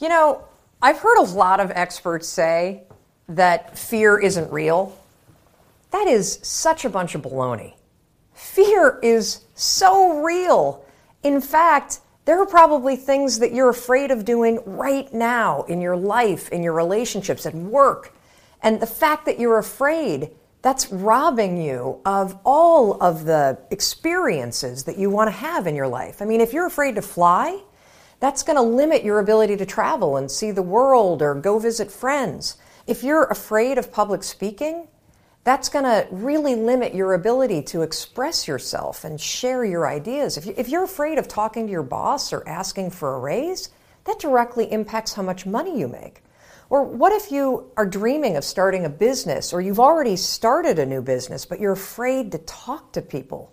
You know, I've heard a lot of experts say that fear isn't real. That is such a bunch of baloney. Fear is so real. In fact, there are probably things that you're afraid of doing right now in your life, in your relationships, at work. And the fact that you're afraid, that's robbing you of all of the experiences that you want to have in your life. I mean, if you're afraid to fly, that's going to limit your ability to travel and see the world or go visit friends. If you're afraid of public speaking, that's going to really limit your ability to express yourself and share your ideas. If you're afraid of talking to your boss or asking for a raise, that directly impacts how much money you make. Or what if you are dreaming of starting a business, or you've already started a new business, but you're afraid to talk to people?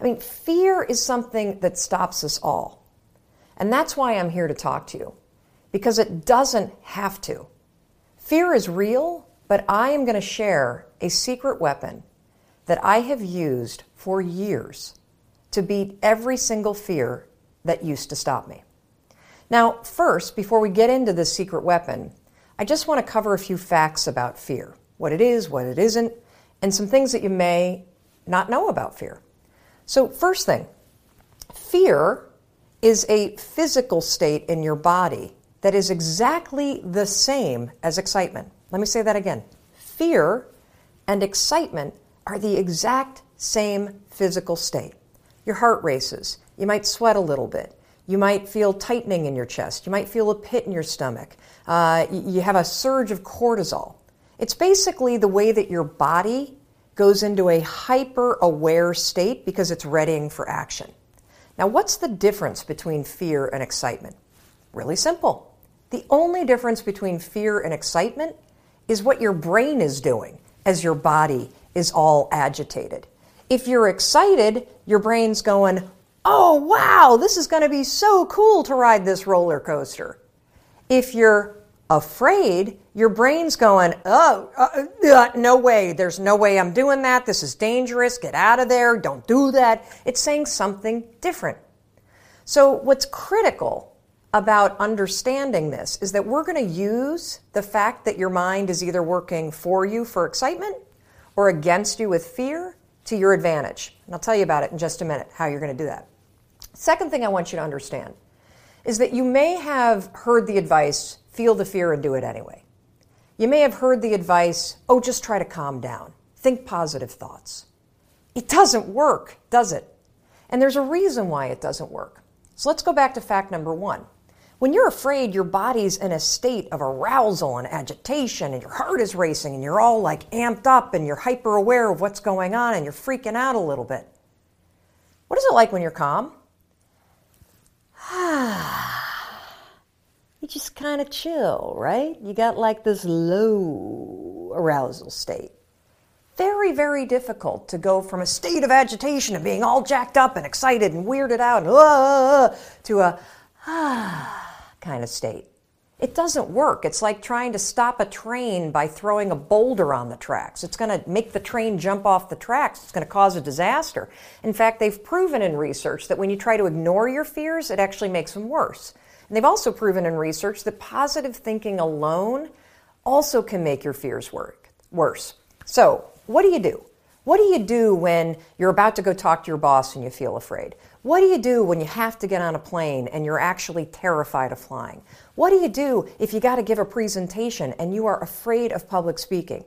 I mean, fear is something that stops us all. And that's why I'm here to talk to you, because it doesn't have to. Fear is real, but I am going to share a secret weapon that I have used for years to beat every single fear that used to stop me. Now, first, before we get into this secret weapon, I just want to cover a few facts about fear, what it is, what it isn't, and some things that you may not know about fear. So first thing, fear is a physical state in your body that is exactly the same as excitement. Let me say that again. Fear and excitement are the exact same physical state. Your heart races. You might sweat a little bit. You might feel tightening in your chest. You might feel a pit in your stomach. You have a surge of cortisol. It's basically the way that your body goes into a hyper-aware state because it's readying for action. Now, what's the difference between fear and excitement? Really simple. The only difference between fear and excitement is what your brain is doing as your body is all agitated. If you're excited, your brain's going, "Oh, wow, this is going to be so cool to ride this roller coaster." If you're afraid, your brain's going, no way. There's no way I'm doing that. This is dangerous. Get out of there. Don't do that. It's saying something different. So what's critical about understanding this is that we're going to use the fact that your mind is either working for you for excitement or against you with fear to your advantage. And I'll tell you about it in just a minute, how you're going to do that. Second thing I want you to understand is that you may have heard the advice, feel the fear and do it anyway. You may have heard the advice, oh, just try to calm down. Think positive thoughts. It doesn't work, does it? And there's a reason why it doesn't work. So let's go back to fact number one. When you're afraid, your body's in a state of arousal and agitation, and your heart is racing, and you're all like amped up, and you're hyper aware of what's going on, and you're freaking out a little bit. What is it like when you're calm? You just kind of chill, right? You got like this low arousal state. Very, very difficult to go from a state of agitation and being all jacked up and excited and weirded out and, to a kind of state. It doesn't work. It's like trying to stop a train by throwing a boulder on the tracks. It's going to make the train jump off the tracks. It's going to cause a disaster. In fact, they've proven in research that when you try to ignore your fears, it actually makes them worse. And they've also proven in research that positive thinking alone also can make your fears worse. So what do you do? What do you do when you're about to go talk to your boss and you feel afraid? What do you do when you have to get on a plane and you're actually terrified of flying? What do you do if you got to give a presentation and you are afraid of public speaking?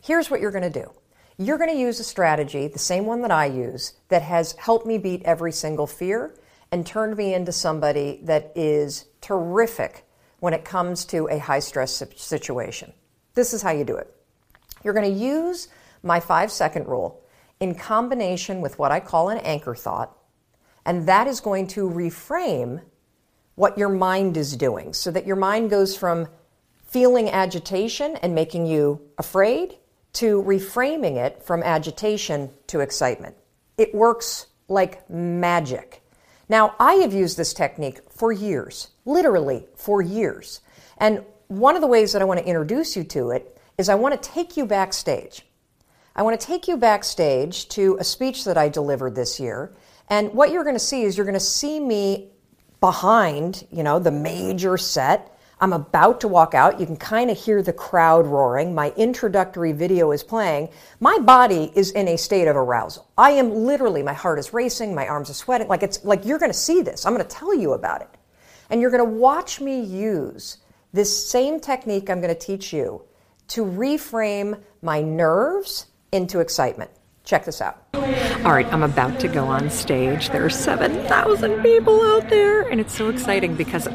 Here's what you're going to do. You're going to use a strategy, the same one that I use, that has helped me beat every single fear and turned me into somebody that is terrific when it comes to a high-stress situation. This is how you do it. You're going to use my 5-second rule in combination with what I call an anchor thought, and that is going to reframe what your mind is doing so that your mind goes from feeling agitation and making you afraid to reframing it from agitation to excitement. It works like magic. Now, I have used this technique for years, literally for years. And one of the ways that I want to introduce you to it is I want to take you backstage. I want to take you backstage to a speech that I delivered this year. And what you're going to see is you're going to see me behind, the major set. I'm about to walk out. You can kind of hear the crowd roaring. My introductory video is playing. My body is in a state of arousal. I am literally, my heart is racing, my arms are sweating. It's like you're going to see this. I'm going to tell you about it. And you're going to watch me use this same technique I'm going to teach you to reframe my nerves into excitement. Check this out. All right, I'm about to go on stage. There are 7,000 people out there, and it's so exciting because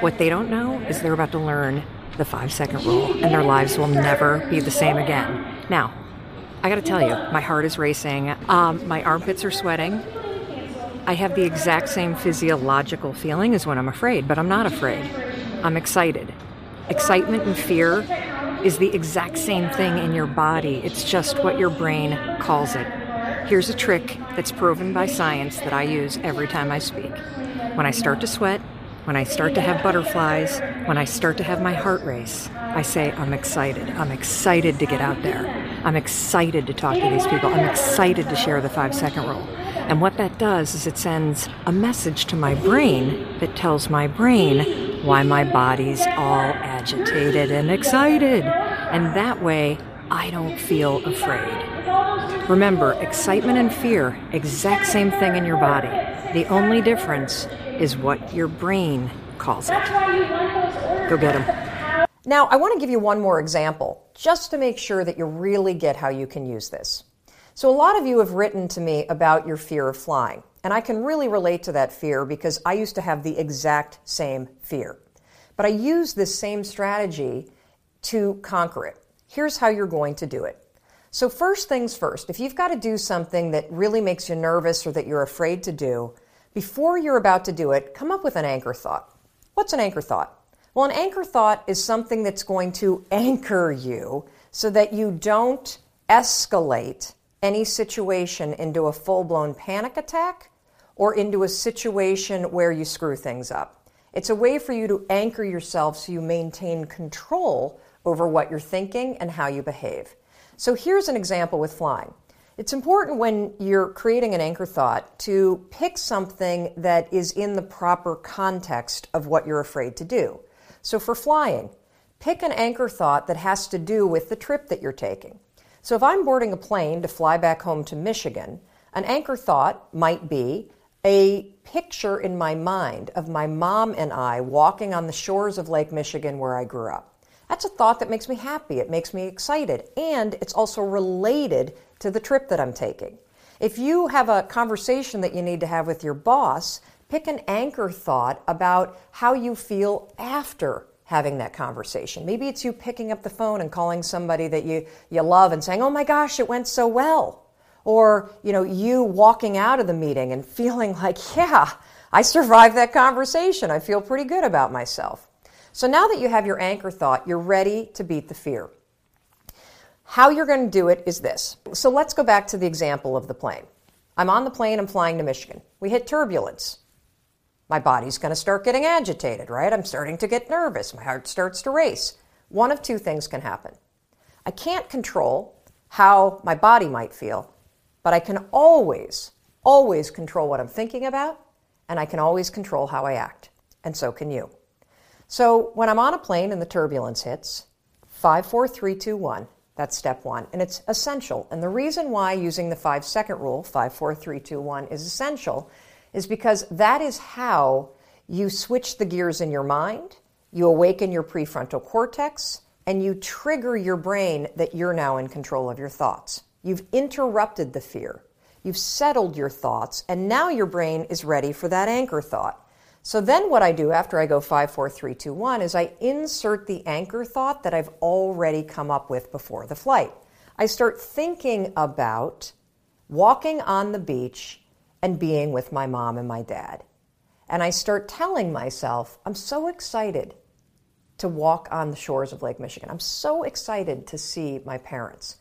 what they don't know is they're about to learn the 5-second rule, and their lives will never be the same again. Now, I got to tell you, my heart is racing. My armpits are sweating. I have the exact same physiological feeling as when I'm afraid, but I'm not afraid. I'm excited. Excitement and fear is the exact same thing in your body. It's just what your brain calls it. Here's a trick that's proven by science that I use every time I speak. When I start to sweat, when I start to have butterflies, when I start to have my heart race, I say, I'm excited. I'm excited to get out there. I'm excited to talk to these people. I'm excited to share the 5-second rule. And what that does is it sends a message to my brain that tells my brain why my body's all agitated and excited. And that way, I don't feel afraid. Remember, excitement and fear, exact same thing in your body. The only difference is what your brain calls it. Go get them. Now, I want to give you one more example just to make sure that you really get how you can use this. So a lot of you have written to me about your fear of flying, and I can really relate to that fear because I used to have the exact same fear. But I use this same strategy to conquer it. Here's how you're going to do it. So first things first, if you've got to do something that really makes you nervous or that you're afraid to do, before you're about to do it, come up with an anchor thought. What's an anchor thought? Well, an anchor thought is something that's going to anchor you so that you don't escalate any situation into a full-blown panic attack or into a situation where you screw things up. It's a way for you to anchor yourself so you maintain control over what you're thinking and how you behave. So here's an example with flying. It's important when you're creating an anchor thought to pick something that is in the proper context of what you're afraid to do. So for flying, pick an anchor thought that has to do with the trip that you're taking. So if I'm boarding a plane to fly back home to Michigan, an anchor thought might be a picture in my mind of my mom and I walking on the shores of Lake Michigan where I grew up. That's a thought that makes me happy, it makes me excited, and it's also related to the trip that I'm taking. If you have a conversation that you need to have with your boss, pick an anchor thought about how you feel after having that conversation. Maybe it's you picking up the phone and calling somebody that you love and saying, oh my gosh, it went so well. Or, you walking out of the meeting and feeling like, yeah, I survived that conversation. I feel pretty good about myself. So now that you have your anchor thought, you're ready to beat the fear. How you're going to do it is this. So let's go back to the example of the plane. I'm on the plane, I'm flying to Michigan. We hit turbulence. My body's going to start getting agitated, right? I'm starting to get nervous. My heart starts to race. One of two things can happen. I can't control how my body might feel, but I can always, always control what I'm thinking about, and I can always control how I act. And so can you. So when I'm on a plane and the turbulence hits, 5, 4, 3, 2, 1, that's step one. And it's essential. And the reason why using the 5-second rule, 5, 4, 3, 2, 1, is essential is because that is how you switch the gears in your mind, you awaken your prefrontal cortex, and you trigger your brain that you're now in control of your thoughts. You've interrupted the fear. You've settled your thoughts, and now your brain is ready for that anchor thought. So then what I do after I go 5, 4, 3, 2, 1 is I insert the anchor thought that I've already come up with before the flight. I start thinking about walking on the beach and being with my mom and my dad. And I start telling myself, I'm so excited to walk on the shores of Lake Michigan. I'm so excited to see my parents.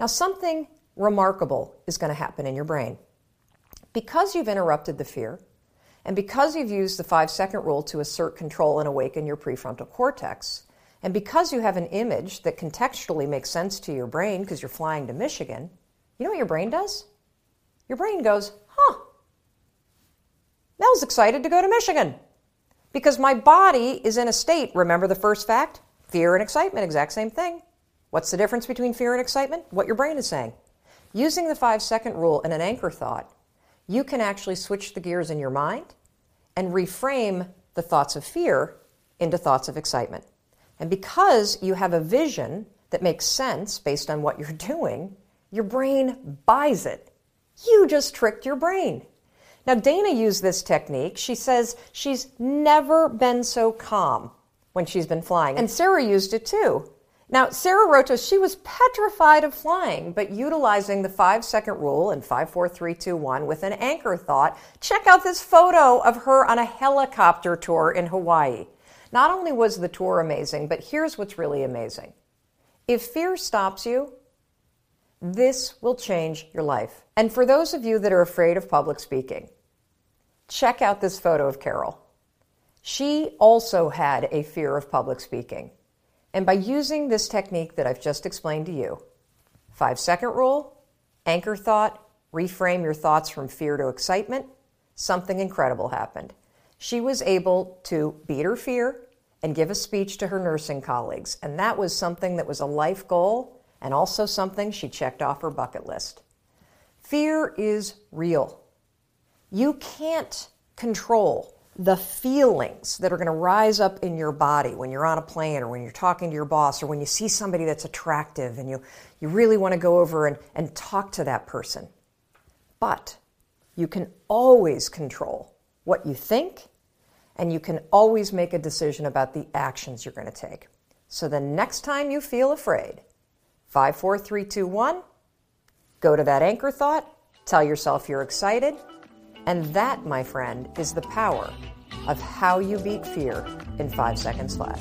Now, something remarkable is going to happen in your brain. Because you've interrupted the fear, and because you've used the 5-second rule to assert control and awaken your prefrontal cortex, and because you have an image that contextually makes sense to your brain because you're flying to Michigan, you know what your brain does? Your brain goes, huh, Mel's excited to go to Michigan. Because my body is in a state, remember the first fact? Fear and excitement, exact same thing. What's the difference between fear and excitement? What your brain is saying. Using the 5-second rule and an anchor thought, you can actually switch the gears in your mind and reframe the thoughts of fear into thoughts of excitement. And because you have a vision that makes sense based on what you're doing, your brain buys it. You just tricked your brain. Now, Dana used this technique. She says she's never been so calm when she's been flying. And Sarah used it too. Now, Sarah Roto, she was petrified of flying, but utilizing the 5-second rule and 5, 4, 3, 2, 1 with an anchor thought. Check out this photo of her on a helicopter tour in Hawaii. Not only was the tour amazing, but here's what's really amazing. If fear stops you, this will change your life. And for those of you that are afraid of public speaking, check out this photo of Carol. She also had a fear of public speaking. And by using this technique that I've just explained to you, 5-second rule, anchor thought, reframe your thoughts from fear to excitement, something incredible happened. She was able to beat her fear and give a speech to her nursing colleagues. And that was something that was a life goal and also something she checked off her bucket list. Fear is real. You can't control the feelings that are going to rise up in your body when you're on a plane or when you're talking to your boss or when you see somebody that's attractive and you really want to go over and talk to that person. But you can always control what you think, and you can always make a decision about the actions you're going to take. So the next time you feel afraid, 5, 4, 3, 2, 1, go to that anchor thought, tell yourself you're excited, and that, my friend, is the power of how you beat fear in 5 seconds flat.